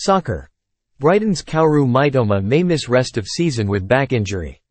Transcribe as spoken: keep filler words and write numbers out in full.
Soccer. Brighton's Kaoru Mitoma may miss rest of season with back injury.